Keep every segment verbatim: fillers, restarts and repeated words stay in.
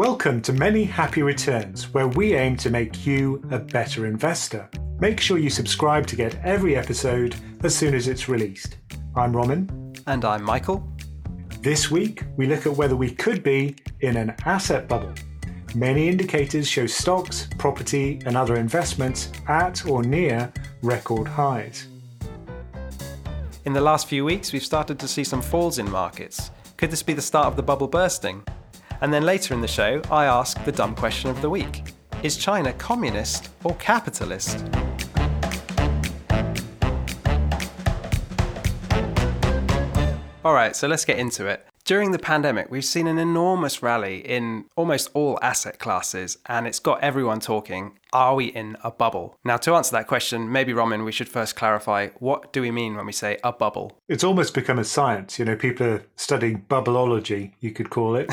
Welcome to Many Happy Returns, where we aim to make you a better investor. Make sure you subscribe to get every episode as soon as it's released. I'm Roman. And I'm Michael. This week, we look at whether we could be in an asset bubble. Many indicators show stocks, property, and other investments at or near record highs. In the last few weeks, we've started to see some falls in markets. Could this be the start of the bubble bursting? And then later in the show, I ask the dumb question of the week. Is China communist or capitalist? All right, so let's get into it. During the pandemic, we've seen an enormous rally in almost all asset classes, and it's got everyone talking. Are we in a bubble? Now, to answer that question, maybe, Roman, we should first clarify, what do we mean when we say a bubble? It's almost become a science. You know, people are studying bubbleology, you could call it.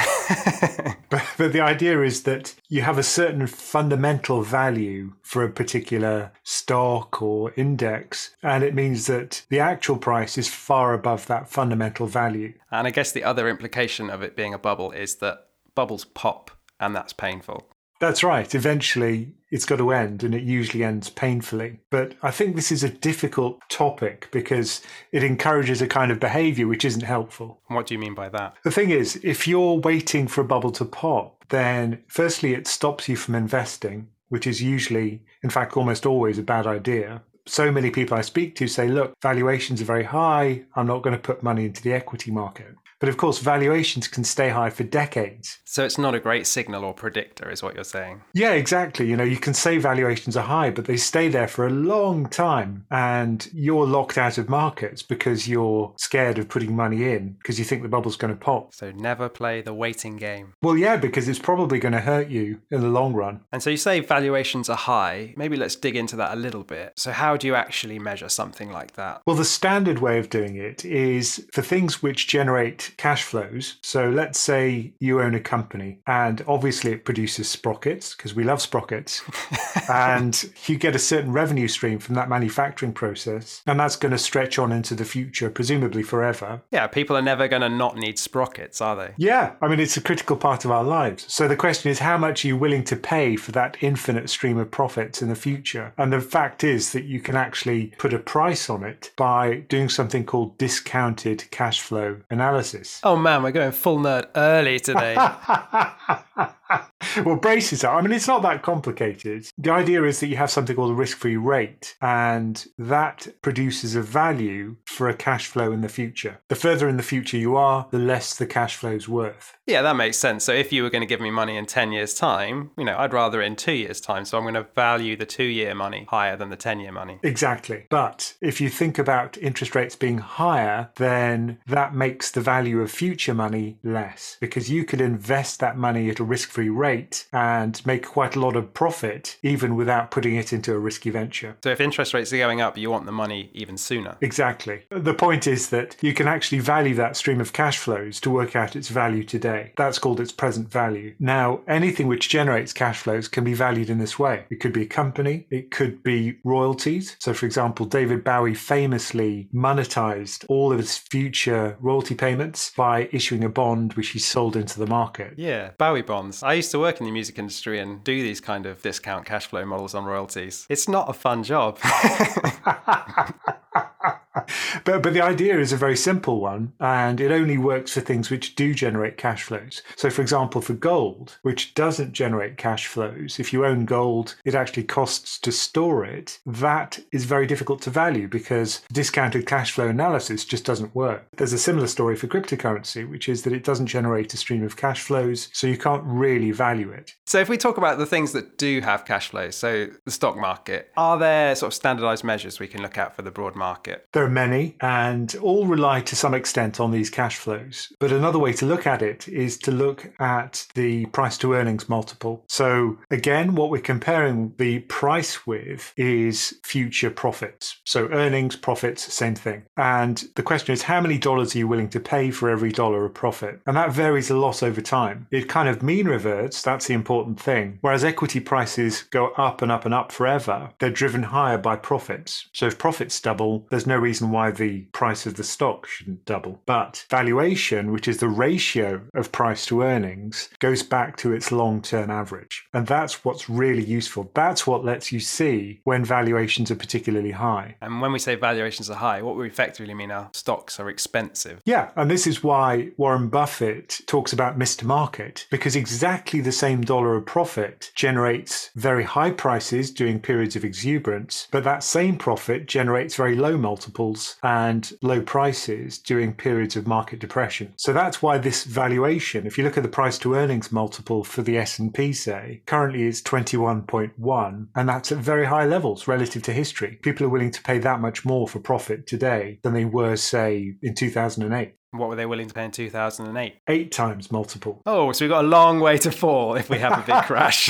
but, but the idea is that you have a certain fundamental value for a particular stock or index, and it means that the actual price is far above that fundamental value. And I guess the other implication of it being a bubble is that bubbles pop, and that's painful. That's right. Eventually, it's got to end, and it usually ends painfully. But I think this is a difficult topic because it encourages a kind of behaviour which isn't helpful. What do you mean by that? The thing is, if you're waiting for a bubble to pop, then firstly, it stops you from investing, which is usually, in fact, almost always a bad idea. So many people I speak to say, look, valuations are very high. I'm not going to put money into the equity market. But of course, valuations can stay high for decades. So it's not a great signal or predictor is what you're saying. Yeah, exactly. You know, you can say valuations are high, but they stay there for a long time. And you're locked out of markets because you're scared of putting money in because you think the bubble's going to pop. So never play the waiting game. Well, yeah, because it's probably going to hurt you in the long run. And so you say valuations are high. Maybe let's dig into that a little bit. So how do you actually measure something like that? Well, the standard way of doing it is for things which generate cash flows. So let's say you own a company and obviously it produces sprockets because we love sprockets and you get a certain revenue stream from that manufacturing process and that's going to stretch on into the future, presumably forever. Yeah, people are never going to not need sprockets, are they? Yeah, I mean, it's a critical part of our lives. So the question is, how much are you willing to pay for that infinite stream of profits in the future? And the fact is that you can actually put a price on it by doing something called discounted cash flow analysis. Oh man, we're going full nerd early today. Well, braces are. I mean, it's not that complicated. The idea is that you have something called a risk-free rate, and that produces a value for a cash flow in the future. The further in the future you are, the less the cash flow's worth. Yeah, that makes sense. So if you were going to give me money in ten years' time, you know, I'd rather in two years' time. So I'm going to value the two-year money higher than the ten-year money. Exactly. But if you think about interest rates being higher, then that makes the value of future money less because you could invest that money at a risk-free rate and make quite a lot of profit even without putting it into a risky venture. So if interest rates are going up, you want the money even sooner. Exactly. The point is that you can actually value that stream of cash flows to work out its value today. That's called its present value. Now, anything which generates cash flows can be valued in this way. It could be a company. It could be royalties. So for example, David Bowie famously monetized all of his future royalty payments by issuing a bond which he sold into the market. Yeah, Bowie bonds. I used to work work in the music industry and do these kind of discount cash flow models on royalties. It's not a fun job. But, but the idea is a very simple one, and it only works for things which do generate cash flows. So, for example, for gold, which doesn't generate cash flows, if you own gold, it actually costs to store it. That is very difficult to value because discounted cash flow analysis just doesn't work. There's a similar story for cryptocurrency, which is that it doesn't generate a stream of cash flows, so you can't really value it. So if we talk about the things that do have cash flows, so the stock market, are there sort of standardized measures we can look at for the broad market? There are many, and all rely to some extent on these cash flows. But another way to look at it is to look at the price to earnings multiple. So again, what we're comparing the price with is future profits. So earnings, profits, same thing. And the question is, how many dollars are you willing to pay for every dollar of profit? And that varies a lot over time. It kind of mean reverts, that's the important thing. Whereas equity prices go up and up and up forever, they're driven higher by profits. So if profits double, there's no reason reason why the price of the stock shouldn't double. But valuation, which is the ratio of price to earnings, goes back to its long-term average. And that's what's really useful. That's what lets you see when valuations are particularly high. And when we say valuations are high, what we effectively mean are stocks are expensive. Yeah, and this is why Warren Buffett talks about Mister Market, because exactly the same dollar of profit generates very high prices during periods of exuberance, but that same profit generates very low multiples and low prices during periods of market depression. So that's why this valuation, if you look at the price to earnings multiple for the S and P, say, currently it's twenty-one point one, and that's at very high levels relative to history. People are willing to pay that much more for profit today than they were, say, in two thousand eight. What were they willing to pay in two thousand eight? Eight times multiple. Oh, so we've got a long way to fall if we have a big crash.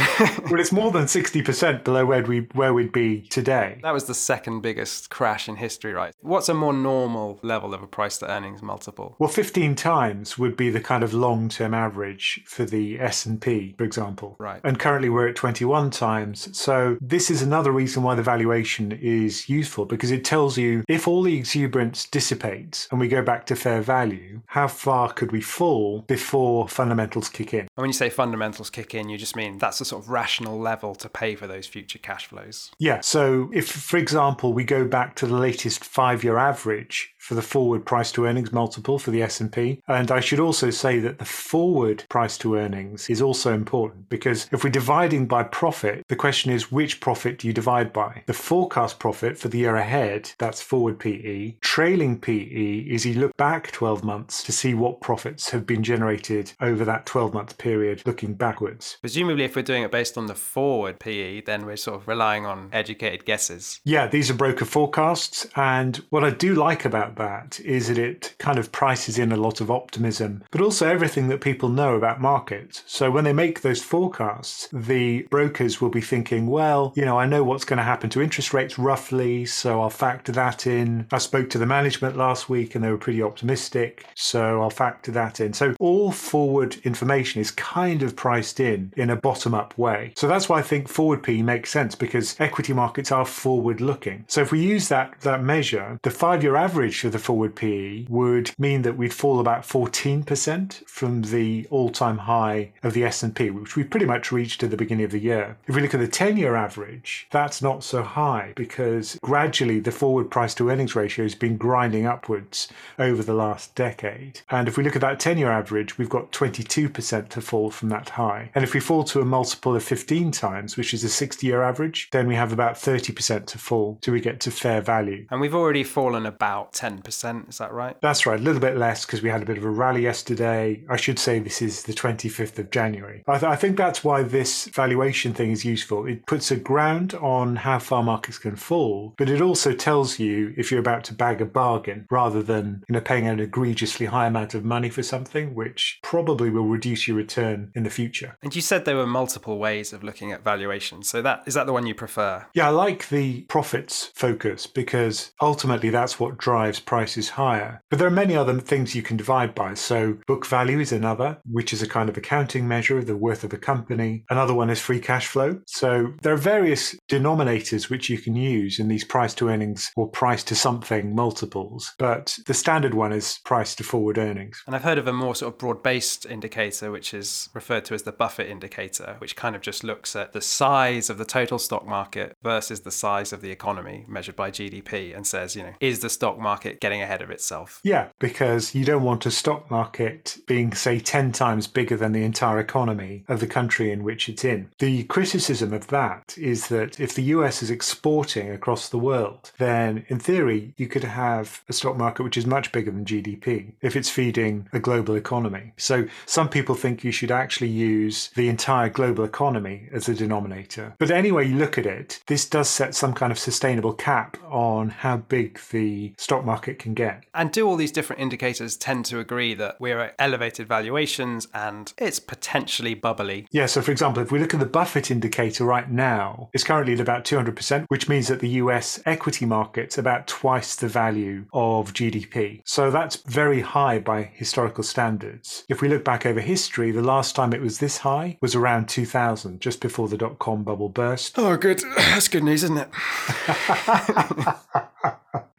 Well, it's more than sixty percent below where, we, where we'd be today. That was the second biggest crash in history, right? What's a more normal level of a price to earnings multiple? Well, fifteen times would be the kind of long-term average for the S and P, for example. Right. And currently we're at twenty-one times. So this is another reason why the valuation is useful, because it tells you if all the exuberance dissipates and we go back to fair value, how far could we fall before fundamentals kick in? And when you say fundamentals kick in, you just mean that's a sort of rational level to pay for those future cash flows. Yeah. So if, for example, we go back to the latest five-year average for the forward price to earnings multiple for the S and P. And I should also say that the forward price to earnings is also important, because if we're dividing by profit, the question is which profit do you divide by? The forecast profit for the year ahead, that's forward P E. Trailing P E is you look back twelve months to see what profits have been generated over that twelve-month period looking backwards. Presumably if we're doing it based on the forward P E, then we're sort of relying on educated guesses. Yeah, these are broker forecasts. And what I do like about that is that it kind of prices in a lot of optimism, but also everything that people know about markets. So when they make those forecasts, the brokers will be thinking, well, you know, I know what's going to happen to interest rates roughly, so I'll factor that in. I spoke to the management last week and they were pretty optimistic, so I'll factor that in. So all forward information is kind of priced in in a bottom-up way. So that's why I think forward P makes sense, because equity markets are forward-looking. So if we use that, that measure, the five-year average the forward P E would mean that we'd fall about fourteen percent from the all-time high of the S and P, which we pretty much reached at the beginning of the year. If we look at the ten-year average, that's not so high, because gradually the forward price-to-earnings ratio has been grinding upwards over the last decade. And if we look at that ten-year average, we've got twenty-two percent to fall from that high. And if we fall to a multiple of fifteen times, which is a sixty-year average, then we have about thirty percent to fall till we get to fair value. And we've already fallen about ten percent, is that right? That's right, a little bit less because we had a bit of a rally yesterday. I should say this is the twenty-fifth of January. I, th- I think that's why this valuation thing is useful. It puts a ground on how far markets can fall, but it also tells you if you're about to bag a bargain, rather than, you know, paying an egregiously high amount of money for something, which probably will reduce your return in the future. And you said there were multiple ways of looking at valuation. So that is that the one you prefer? Yeah, I like the profits focus, because ultimately that's what drives prices higher. But there are many other things you can divide by. So book value is another, which is a kind of accounting measure of the worth of a company. Another one is free cash flow. So there are various denominators which you can use in these price to earnings or price to something multiples. But the standard one is price to forward earnings. And I've heard of a more sort of broad-based indicator, which is referred to as the Buffett indicator, which kind of just looks at the size of the total stock market versus the size of the economy measured by G D P and says, you know, is the stock market getting ahead of itself? Yeah, because you don't want a stock market being, say, ten times bigger than the entire economy of the country in which it's in. The criticism of that is that if the U S is exporting across the world, then in theory, you could have a stock market which is much bigger than G D P if it's feeding a global economy. So some people think you should actually use the entire global economy as a denominator. But anyway, you look at it, this does set some kind of sustainable cap on how big the stock market market can get. And do all these different indicators tend to agree that we're at elevated valuations and it's potentially bubbly? Yeah, so for example, if we look at the Buffett indicator right now, it's currently at about two hundred percent, which means that the U S equity market's about twice the value of G D P. So that's very high by historical standards. If we look back over history, the last time it was this high was around two thousand, just before the dot-com bubble burst. Oh, good. That's good news, isn't it?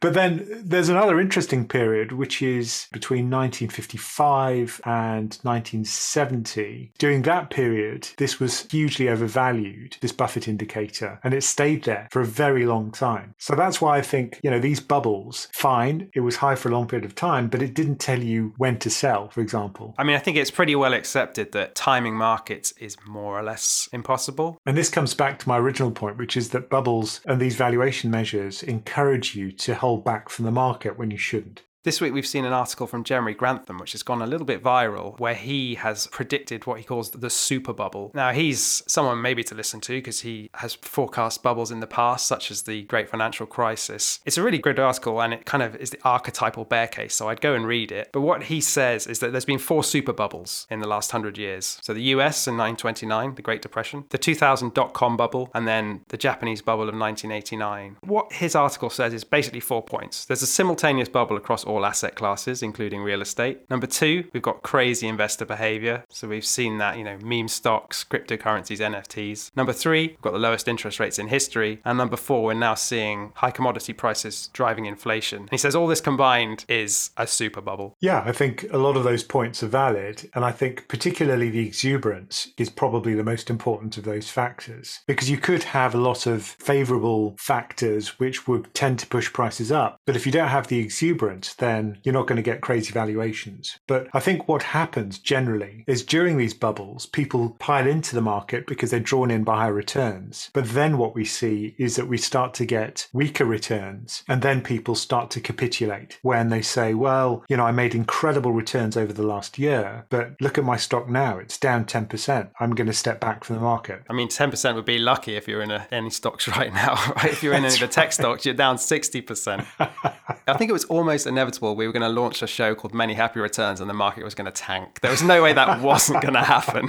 But then there's another interesting period, which is between nineteen fifty-five and nineteen seventy. During that period, this was hugely overvalued, this Buffett indicator, and it stayed there for a very long time. So that's why I think, you know, these bubbles, fine, it was high for a long period of time, but it didn't tell you when to sell, for example. I mean, I think it's pretty well accepted that timing markets is more or less impossible. And this comes back to my original point, which is that bubbles and these valuation measures encourage you to help back from the market when you shouldn't. This week we've seen an article from Jeremy Grantham, which has gone a little bit viral, where he has predicted what he calls the super bubble. Now, he's someone maybe to listen to because he has forecast bubbles in the past, such as the Great Financial Crisis. It's a really good article, and it kind of is the archetypal bear case, so I'd go and read it. But what he says is that there's been four super bubbles in the last hundred years. So the U S in nineteen twenty-nine, the Great Depression, the two thousand dot-com bubble, and then the Japanese bubble of nineteen eighty-nine. What his article says is basically four points. There's a simultaneous bubble across all asset classes, including real estate. Number two, we've got crazy investor behavior. So we've seen that, you know, meme stocks, cryptocurrencies, N F Ts. Number three, we've got the lowest interest rates in history. And number four, we're now seeing high commodity prices driving inflation. And he says all this combined is a super bubble. Yeah, I think a lot of those points are valid. And I think particularly the exuberance is probably the most important of those factors, because you could have a lot of favorable factors which would tend to push prices up. But if you don't have the exuberance, then you're not going to get crazy valuations. But I think what happens generally is during these bubbles, people pile into the market because they're drawn in by high returns. But then what we see is that we start to get weaker returns, and then people start to capitulate when they say, well, you know, I made incredible returns over the last year, but look at my stock now, it's down ten percent. I'm going to step back from the market. I mean, ten percent would be lucky if you're in a, any stocks right now, right? If you're in any of the tech stocks, you're down sixty percent. I think it was almost inevitable we were going to launch a show called Many Happy Returns and the market was going to tank. There was no way that wasn't going to happen.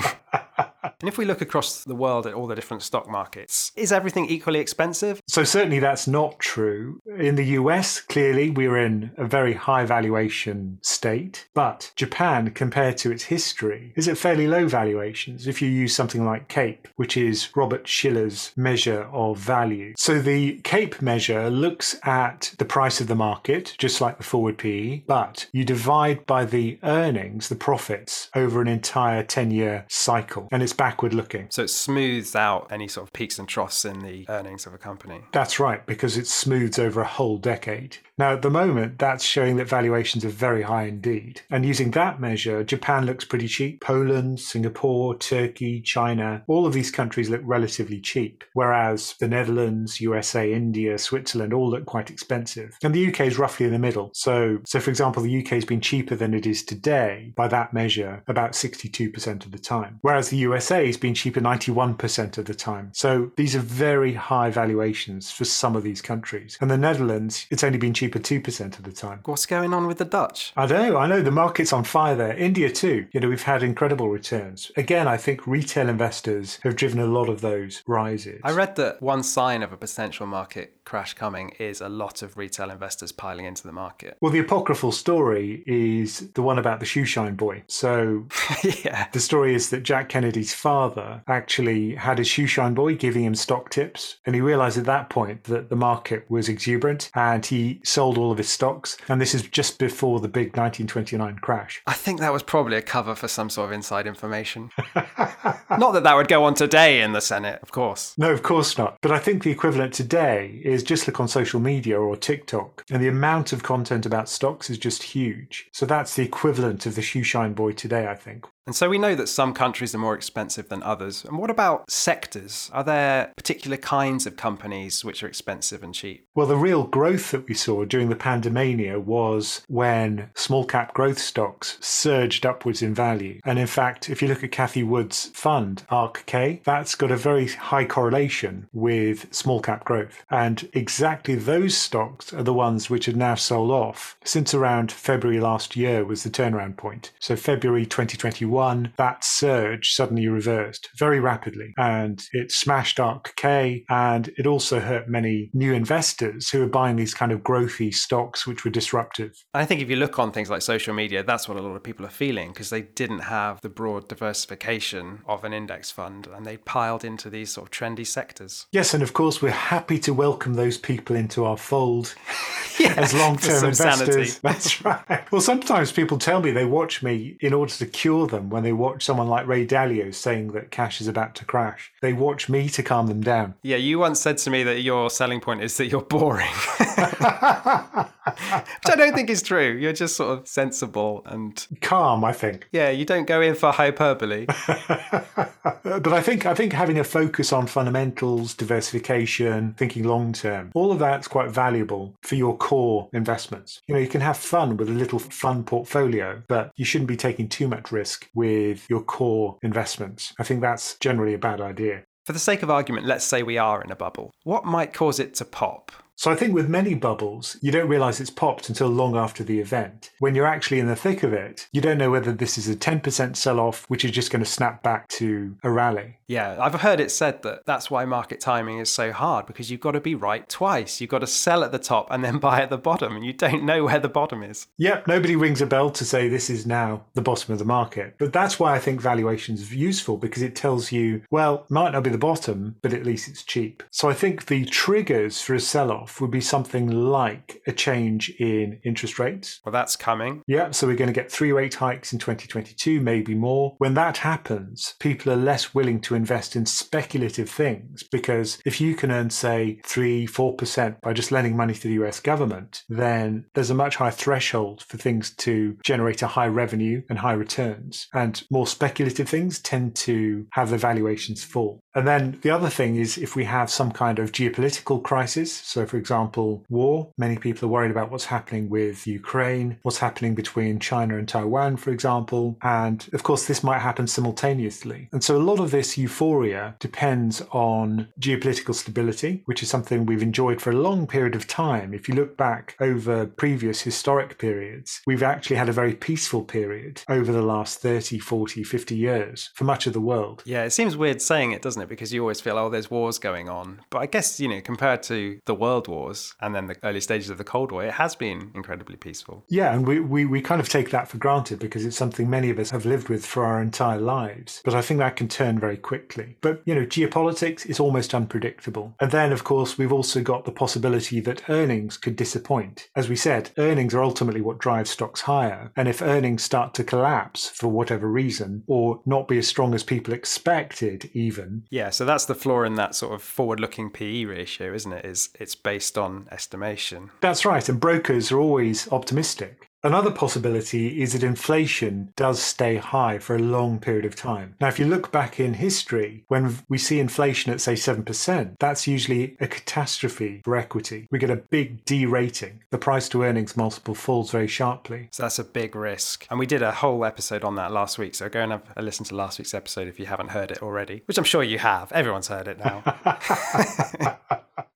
And if we look across the world at all the different stock markets, is everything equally expensive? So certainly that's not true. In the U S, clearly, we're in a very high valuation state. But Japan, compared to its history, is at fairly low valuations if you use something like CAPE, which is Robert Shiller's measure of value. So the CAPE measure looks at the price of the market, just like the forward P E, but you divide by the earnings, the profits, over an entire ten-year cycle. And it's backward looking. So it smooths out any sort of peaks and troughs in the earnings of a company. That's right, because it smooths over a whole decade. Now, at the moment, that's showing that valuations are very high indeed. And using that measure, Japan looks pretty cheap. Poland, Singapore, Turkey, China, all of these countries look relatively cheap, whereas the Netherlands, U S A, India, Switzerland all look quite expensive. And the U K is roughly in the middle. So, so for example, the U K has been cheaper than it is today by that measure about sixty-two percent of the time, whereas the U S A has been cheaper ninety-one percent of the time. So these are very high valuations for some of these countries. And the Netherlands, it's only been cheaper for two percent of the time. What's going on with the Dutch? I know, I know. The market's on fire there. India too. You know, we've had incredible returns. Again, I think retail investors have driven a lot of those rises. I read that one sign of a potential market crash coming is a lot of retail investors piling into the market. Well, the apocryphal story is the one about the shoeshine boy. So yeah. The story is that Jack Kennedy's father actually had a shoeshine boy giving him stock tips. And he realized at that point that the market was exuberant and he sold all of his stocks. And this is just before the big nineteen twenty-nine crash. I think that was probably a cover for some sort of inside information. Not that that would go on today in the Senate, of course. No, of course not. But I think the equivalent today is just look on social media or TikTok, and the amount of content about stocks is just huge. So that's the equivalent of the shoeshine boy today, I think. And so we know that some countries are more expensive than others. And what about sectors? Are there particular kinds of companies which are expensive and cheap? Well, the real growth that we saw during the pandemania was when small cap growth stocks surged upwards in value. And in fact, if you look at Cathie Wood's fund, ARKK, that's got a very high correlation with small cap growth. And exactly those stocks are the ones which have now sold off since around February last year was the turnaround point. So February twenty twenty-one. twenty twenty-one, that surge suddenly reversed very rapidly, and it smashed ARKK, and it also hurt many new investors who were buying these kind of growthy stocks which were disruptive. I think if you look on things like social media, that's what a lot of people are feeling, because they didn't have the broad diversification of an index fund and they piled into these sort of trendy sectors. Yes, and of course we're happy to welcome those people into our fold yeah, as long-term investors. That's right. Well, sometimes people tell me they watch me in order to cure them when they watch someone like Ray Dalio saying that cash is about to crash. They watch me to calm them down. Yeah, you once said to me that your selling point is that you're boring. Which I don't think is true. You're just sort of sensible and calm, I think. Yeah, you don't go in for hyperbole. But I think I think having a focus on fundamentals, diversification, thinking long term, all of that's quite valuable for your core investments. You know, you can have fun with a little fun portfolio, but you shouldn't be taking too much risk with your core investments. I think that's generally a bad idea. For the sake of argument, let's say we are in a bubble. What might cause it to pop? So I think with many bubbles, you don't realize it's popped until long after the event. When you're actually in the thick of it, you don't know whether this is a ten percent sell-off, which is just going to snap back to a rally. Yeah, I've heard it said that that's why market timing is so hard, because you've got to be right twice. You've got to sell at the top and then buy at the bottom, and you don't know where the bottom is. Yep, nobody rings a bell to say this is now the bottom of the market. But that's why I think valuation's useful, because it tells you, well, might not be the bottom, but at least it's cheap. So I think the triggers for a sell-off would be something like a change in interest rates. Well, that's coming. Yeah, so we're going to get three rate hikes in twenty twenty-two, maybe more. When that happens, people are less willing to invest in speculative things, because if you can earn, say, three, four percent by just lending money to the U S government, then there's a much higher threshold for things to generate a high revenue and high returns. And more speculative things tend to have the valuations fall. And then the other thing is if we have some kind of geopolitical crisis, so for example, war. Many people are worried about what's happening with Ukraine, what's happening between China and Taiwan, for example. And of course, this might happen simultaneously. And so a lot of this euphoria depends on geopolitical stability, which is something we've enjoyed for a long period of time. If you look back over previous historic periods, we've actually had a very peaceful period over the last thirty, forty, fifty years for much of the world. Yeah, it seems weird saying it, doesn't it? Because you always feel, oh, there's wars going on. But I guess, you know, compared to the world wars and then the early stages of the Cold War, it has been incredibly peaceful. Yeah, and we, we, we kind of take that for granted because it's something many of us have lived with for our entire lives. But I think that can turn very quickly. But, you know, geopolitics is almost unpredictable. And then, of course, we've also got the possibility that earnings could disappoint. As we said, earnings are ultimately what drives stocks higher. And if earnings start to collapse for whatever reason, or not be as strong as people expected even, yeah, so that's the flaw in that sort of forward-looking P E ratio, isn't it? Is it's based on estimation. That's right, and brokers are always optimistic. Another possibility is that inflation does stay high for a long period of time. Now, if you look back in history, when we see inflation at, say, seven percent, that's usually a catastrophe for equity. We get a big de-rating. The price to earnings multiple falls very sharply. So that's a big risk. And we did a whole episode on that last week. So go and have a listen to last week's episode if you haven't heard it already, which I'm sure you have. Everyone's heard it now.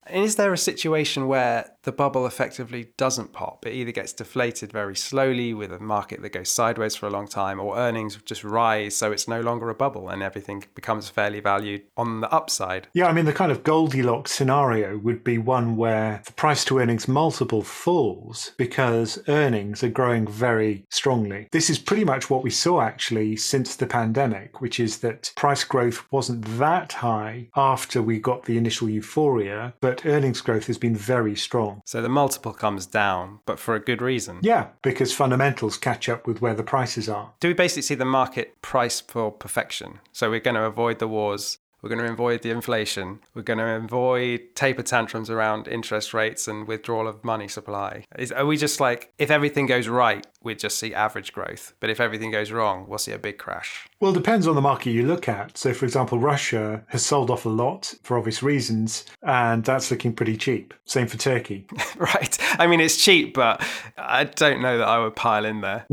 And is there a situation where the bubble effectively doesn't pop? It either gets deflated very slowly with a market that goes sideways for a long time, or earnings just rise so it's no longer a bubble and everything becomes fairly valued on the upside. Yeah, I mean, the kind of Goldilocks scenario would be one where the price to earnings multiple falls because earnings are growing very strongly. This is pretty much what we saw actually since the pandemic, which is that price growth wasn't that high after we got the initial euphoria, but earnings growth has been very strong. So the multiple comes down, but for a good reason. Yeah, because fundamentals catch up with where the prices are. Do we basically see the market price for perfection? So we're going to avoid the wars. We're going to avoid the inflation. We're going to avoid taper tantrums around interest rates and withdrawal of money supply. Is, are we just like, if everything goes right, we'd just see average growth. But if everything goes wrong, we'll see a big crash. Well, it depends on the market you look at. So, for example, Russia has sold off a lot for obvious reasons, and that's looking pretty cheap. Same for Turkey. Right. I mean, it's cheap, but I don't know that I would pile in there.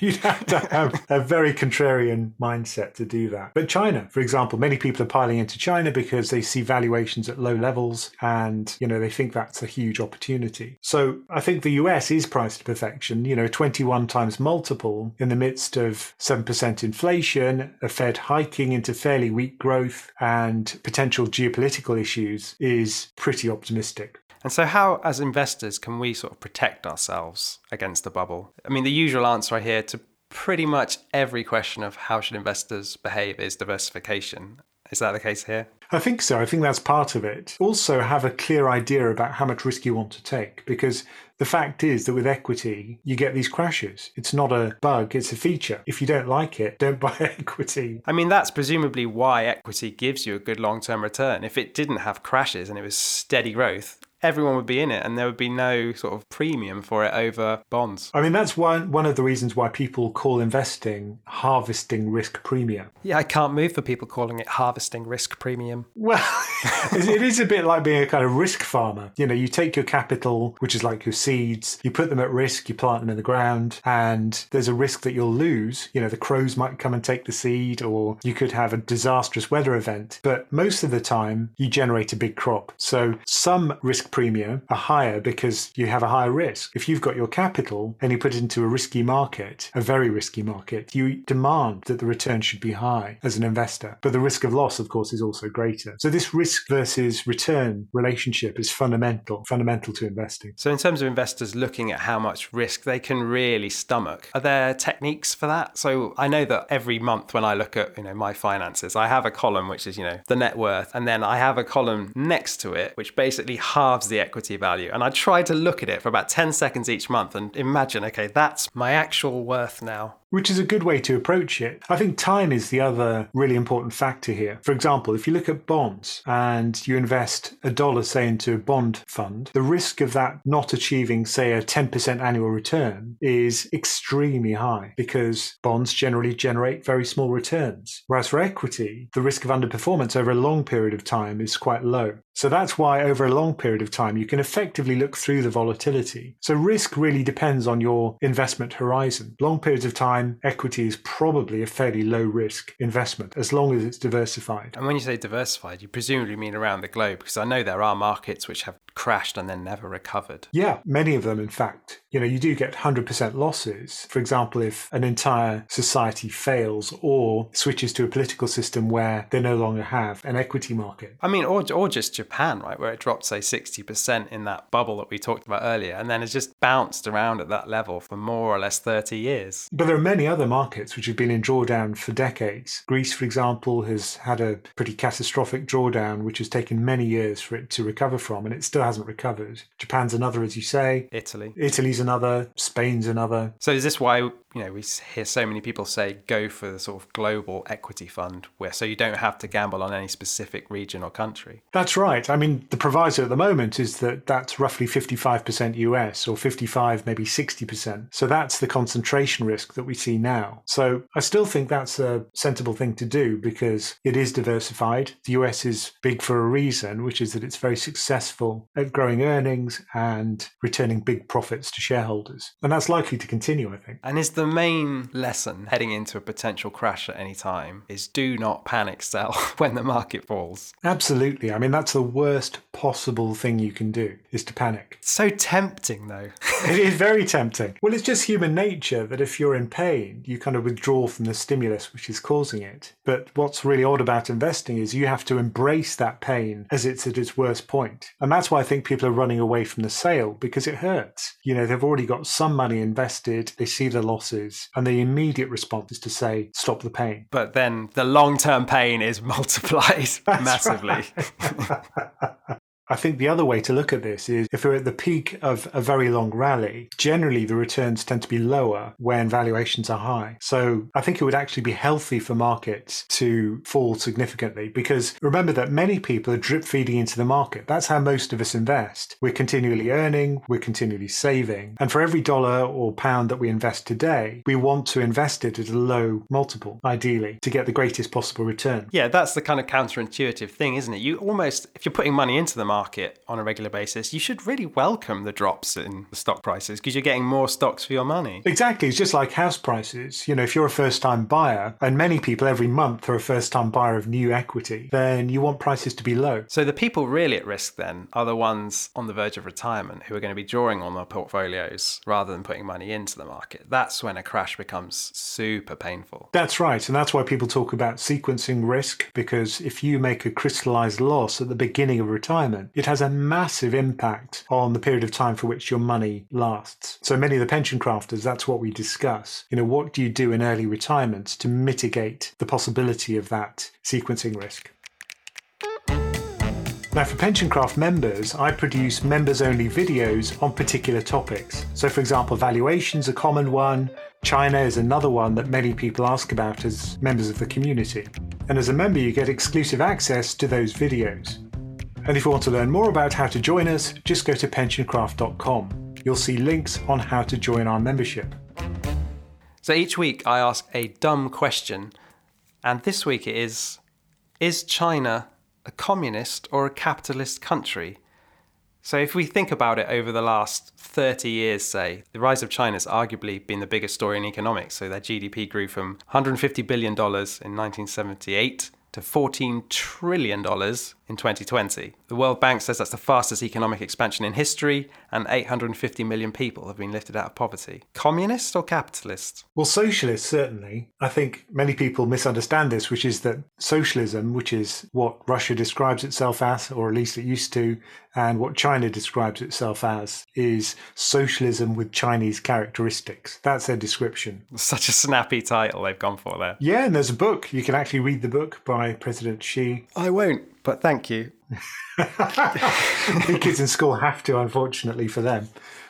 You'd have to have a very contrarian mindset to do that. But China, for example, many people are piling into China because they see valuations at low levels and, you know, they think that's a huge opportunity. So I think the U S is priced to perfection, you know, twenty-one times multiple in the midst of seven percent inflation, a Fed hiking into fairly weak growth and potential geopolitical issues is pretty optimistic. And so how, as investors, can we sort of protect ourselves against the bubble? I mean, the usual answer I hear to pretty much every question of how should investors behave is diversification. Is that the case here? I think so. I think that's part of it. Also have a clear idea about how much risk you want to take, because the fact is that with equity, you get these crashes. It's not a bug, it's a feature. If you don't like it, don't buy equity. I mean, that's presumably why equity gives you a good long-term return. If it didn't have crashes and it was steady growth, everyone would be in it and there would be no sort of premium for it over bonds. I mean, that's one one of the reasons why people call investing harvesting risk premium. Yeah, I can't move for people calling it harvesting risk premium. Well, it is a bit like being a kind of risk farmer. You know, you take your capital, which is like your seeds, you put them at risk, you plant them in the ground, and there's a risk that you'll lose. You know, the crows might come and take the seed, or you could have a disastrous weather event. But most of the time, you generate a big crop. So some risk premium are higher because you have a higher risk. If you've got your capital and you put it into a risky market, a very risky market, you demand that the return should be high as an investor. But the risk of loss, of course, is also greater. So this risk versus return relationship is fundamental, fundamental to investing. So in terms of investors looking at how much risk they can really stomach, are there techniques for that? So I know that every month when I look at, you know, my finances, I have a column which is, you know, the net worth. And then I have a column next to it, which basically halves the equity value. And I try to look at it for about ten seconds each month and imagine, okay, that's my actual worth now. Which is a good way to approach it. I think time is the other really important factor here. For example, if you look at bonds and you invest a dollar, say, into a bond fund, the risk of that not achieving, say, a ten percent annual return is extremely high because bonds generally generate very small returns. Whereas for equity, the risk of underperformance over a long period of time is quite low. So that's why over a long period of time, you can effectively look through the volatility. So risk really depends on your investment horizon. Long periods of time, equity is probably a fairly low risk investment as long as it's diversified. And when you say diversified, you presumably mean around the globe, because I know there are markets which have crashed and then never recovered. Yeah, many of them, in fact. You know, you do get one hundred percent losses. For example, if an entire society fails or switches to a political system where they no longer have an equity market. I mean, or, or just Japan, right, where it dropped, say, sixty percent in that bubble that we talked about earlier, and then it's just bounced around at that level for more or less thirty years. But there are many other markets which have been in drawdown for decades. Greece, for example, has had a pretty catastrophic drawdown, which has taken many years for it to recover from, and it still hasn't recovered. Japan's another, as you say. Italy. Italy's another. Spain's another. So is this why, you know, we hear so many people say go for the sort of global equity fund, where so you don't have to gamble on any specific region or country? That's right. I mean, the proviso at the moment is that that's roughly fifty-five percent U S or fifty-five, maybe sixty percent. So that's the concentration risk that we see now. So I still think that's a sensible thing to do because it is diversified. The U S is big for a reason, which is that it's very successful at growing earnings and returning big profits to shareholders. And that's likely to continue, I think. And is the main lesson heading into a potential crash at any time is do not panic sell when the market falls? Absolutely. I mean, that's the worst possible thing you can do is to panic. So tempting, though. It is very tempting. Well, it's just human nature that if you're in pain, you kind of withdraw from the stimulus which is causing it. But what's really odd about investing is you have to embrace that pain as it's at its worst point. And that's why I think people are running away from the sale, because it hurts. You know, they've already got some money invested, they see the losses, and the immediate response is to say, stop the pain. But then the long-term pain is multiplied massively. Right. I think the other way to look at this is if we're at the peak of a very long rally, generally the returns tend to be lower when valuations are high. So I think it would actually be healthy for markets to fall significantly, because remember that many people are drip feeding into the market. That's how most of us invest. We're continually earning, we're continually saving. And for every dollar or pound that we invest today, we want to invest it at a low multiple, ideally, to get the greatest possible return. Yeah, that's the kind of counterintuitive thing, isn't it? You almost, if you're putting money into the market, market on a regular basis, you should really welcome the drops in the stock prices because you're getting more stocks for your money. Exactly. It's just like house prices. You know, if you're a first-time buyer, and many people every month are a first-time buyer of new equity, then you want prices to be low. So the people really at risk then are the ones on the verge of retirement who are going to be drawing on their portfolios rather than putting money into the market. That's when a crash becomes super painful. That's right. And that's why people talk about sequencing risk, because if you make a crystallized loss at the beginning of retirement, it has a massive impact on the period of time for which your money lasts. So many of the pension crafters, that's what we discuss. You know, what do you do in early retirement to mitigate the possibility of that sequencing risk? Now, for PensionCraft members, I produce members-only videos on particular topics. So, for example, valuation's a common one. China is another one that many people ask about as members of the community. And as a member, you get exclusive access to those videos. And if you want to learn more about how to join us, just go to pension craft dot com. You'll see links on how to join our membership. So each week I ask a dumb question, and this week it is, is China a communist or a capitalist country? So if we think about it over the last thirty years, say, the rise of China has arguably been the biggest story in economics. So their G D P grew from one hundred fifty billion dollars in nineteen seventy-eight to fourteen trillion dollars in twenty twenty. The World Bank says that's the fastest economic expansion in history, and eight hundred fifty million people have been lifted out of poverty. Communist or capitalist? Well, socialist, certainly. I think many people misunderstand this, which is that socialism, which is what Russia describes itself as, or at least it used to, and what China describes itself as, is socialism with Chinese characteristics. That's their description. Such a snappy title they've gone for there. Yeah, and there's a book. You can actually read the book by President Xi. I won't. But thank you. The kids in school have to, unfortunately, for them.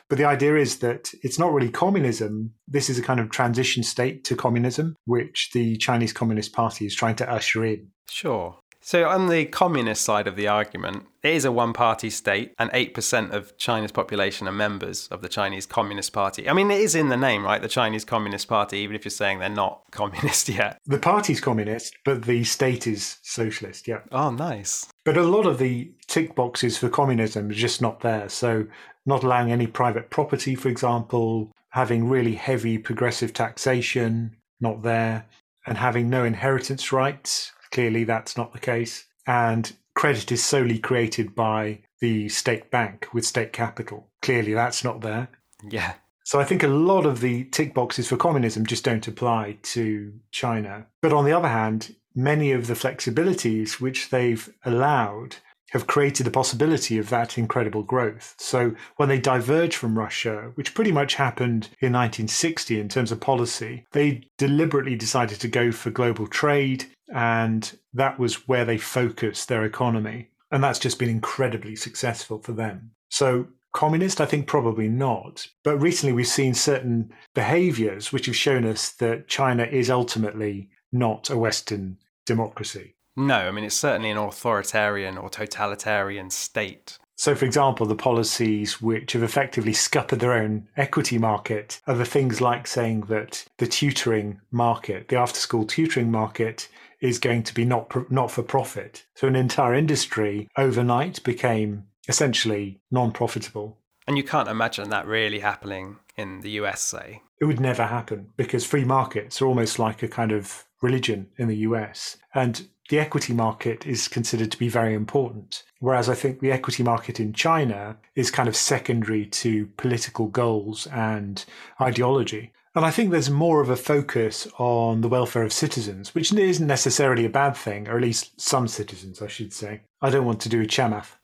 But the idea is that it's not really communism. This is a kind of transition state to communism, which the Chinese Communist Party is trying to usher in. Sure. So on the communist side of the argument, it is a one-party state, and eight percent of China's population are members of the Chinese Communist Party. I mean, it is in the name, right? The Chinese Communist Party, even if you're saying they're not communist yet. The party's communist, but the state is socialist, yeah. Oh, nice. But a lot of the tick boxes for communism are just not there. So not allowing any private property, for example, having really heavy progressive taxation, not there, and having no inheritance rights. Clearly, that's not the case. And credit is solely created by the state bank with state capital. Clearly, that's not there. Yeah. So I think a lot of the tick boxes for communism just don't apply to China. But on the other hand, many of the flexibilities which they've allowed have created the possibility of that incredible growth. So when they diverge from Russia, which pretty much happened in nineteen sixty in terms of policy, they deliberately decided to go for global trade, and that was where they focused their economy. And that's just been incredibly successful for them. So communist, I think probably not. But recently we've seen certain behaviours which have shown us that China is ultimately not a Western democracy. No, I mean, it's certainly an authoritarian or totalitarian state. So, for example, the policies which have effectively scuppered their own equity market are the things like saying that the tutoring market, the after-school tutoring market, is going to be not not for profit. So an entire industry overnight became essentially non-profitable. And you can't imagine that really happening in the U S, say. It would never happen because free markets are almost like a kind of religion in the U S. And the equity market is considered to be very important, whereas I think the equity market in China is kind of secondary to political goals and ideology. And I think there's more of a focus on the welfare of citizens, which isn't necessarily a bad thing, or at least some citizens, I should say. I don't want to do a chamath.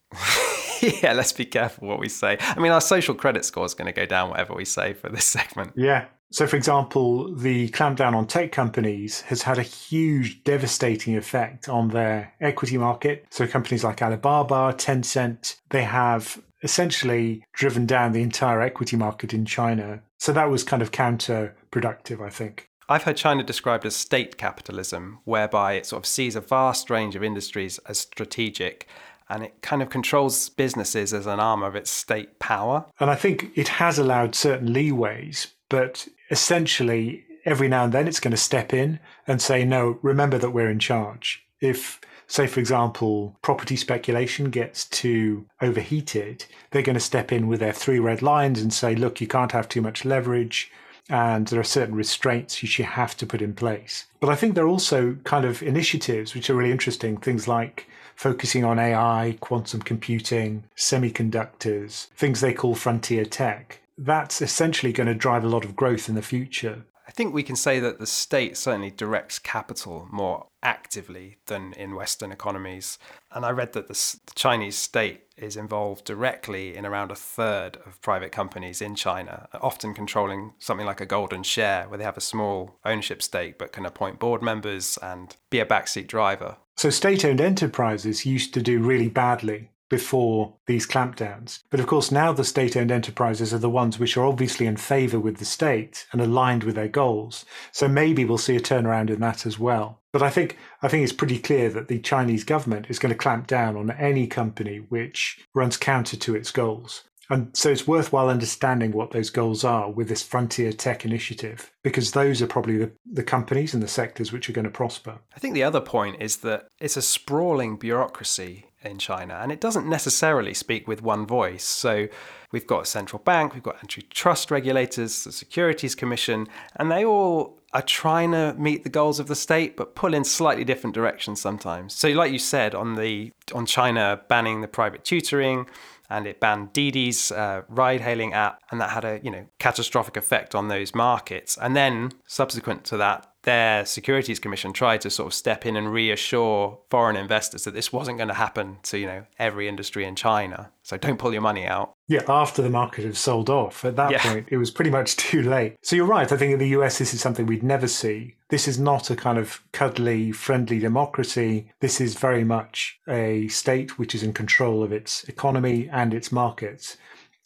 Yeah, let's be careful what we say. I mean, our social credit score is going to go down whatever we say for this segment. Yeah. So, for example, the clampdown on tech companies has had a huge devastating effect on their equity market. So companies like Alibaba, Tencent, they have essentially driven down the entire equity market in China. So that was kind of counterproductive, I think. I've heard China described as state capitalism, whereby it sort of sees a vast range of industries as strategic, and it kind of controls businesses as an arm of its state power. And I think it has allowed certain leeways, but essentially every now and then it's going to step in and say, no, remember that we're in charge. If say, for example, property speculation gets too overheated, they're going to step in with their three red lines and say, look, you can't have too much leverage, and there are certain restraints you should have to put in place. But I think there are also kind of initiatives which are really interesting, things like focusing on A I, quantum computing, semiconductors, things they call frontier tech. That's essentially going to drive a lot of growth in the future. I think we can say that the state certainly directs capital more actively than in Western economies. And I read that the Chinese state is involved directly in around a third of private companies in China, often controlling something like a golden share, where they have a small ownership stake but can appoint board members and be a backseat driver. So state-owned enterprises used to do really badly before these clampdowns. But of course, now the state-owned enterprises are the ones which are obviously in favour with the state and aligned with their goals. So maybe we'll see a turnaround in that as well. But I think I think it's pretty clear that the Chinese government is going to clamp down on any company which runs counter to its goals. And so it's worthwhile understanding what those goals are with this frontier tech initiative, because those are probably the, the companies and the sectors which are going to prosper. I think the other point is that it's a sprawling bureaucracy in China, and it doesn't necessarily speak with one voice. So we've got a central bank, we've got antitrust regulators, the Securities Commission, and they all are trying to meet the goals of the state, but pull in slightly different directions sometimes. So like you said, on the on China banning the private tutoring, and it banned Didi's uh, ride-hailing app, and that had a you know catastrophic effect on those markets. And then, subsequent to that, their Securities Commission tried to sort of step in and reassure foreign investors that this wasn't going to happen to you know every industry in China. So don't pull your money out. Yeah, after the market had sold off, at that yeah. point, it was pretty much too late. So you're right. I think in the U S, this is something we'd never see. This is not a kind of cuddly, friendly democracy. This is very much a state which is in control of its economy and its markets.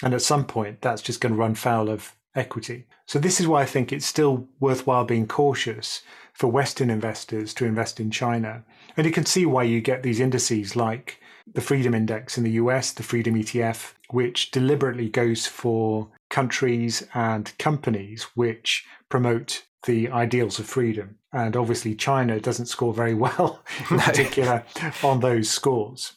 And at some point, that's just going to run foul of equity. So this is why I think it's still worthwhile being cautious for Western investors to invest in China. And you can see why you get these indices like the Freedom Index in the U S, the Freedom E T F, which deliberately goes for countries and companies which promote the ideals of freedom. And obviously China doesn't score very well in particular on those scores.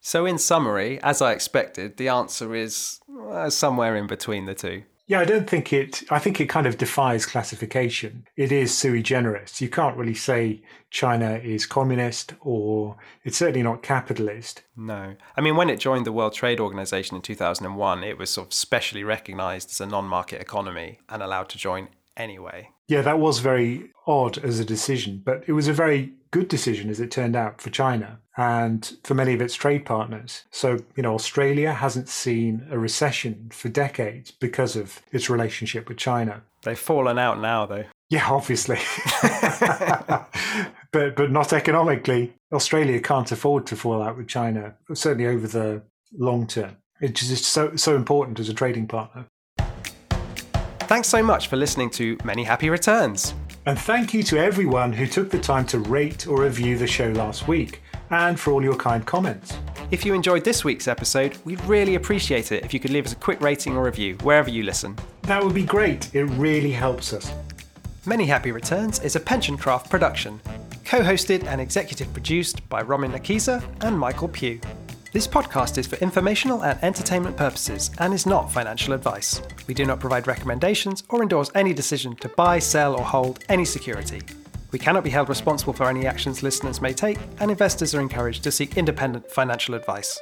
So in summary, as I expected, the answer is uh, somewhere in between the two. Yeah, I don't think it, I think it kind of defies classification. It is sui generis. You can't really say China is communist, or it's certainly not capitalist. No. I mean, when it joined the World Trade Organization in two thousand one, it was sort of specially recognized as a non-market economy and allowed to join anyway. Yeah, that was very odd as a decision, but it was a very good decision, as it turned out, for China and for many of its trade partners. So, you know, Australia hasn't seen a recession for decades because of its relationship with China. They've fallen out now, though. Yeah, obviously. but but not economically. Australia can't afford to fall out with China, certainly over the long term. It's just so, so important as a trading partner. Thanks so much for listening to Many Happy Returns. And thank you to everyone who took the time to rate or review the show last week, and for all your kind comments. If you enjoyed this week's episode, we'd really appreciate it if you could leave us a quick rating or review wherever you listen. That would be great. It really helps us. Many Happy Returns is a PensionCraft production, co-hosted and executive produced by Roman and Michael Pugh. This podcast is for informational and entertainment purposes and is not financial advice. We do not provide recommendations or endorse any decision to buy, sell, or hold any security. We cannot be held responsible for any actions listeners may take, and investors are encouraged to seek independent financial advice.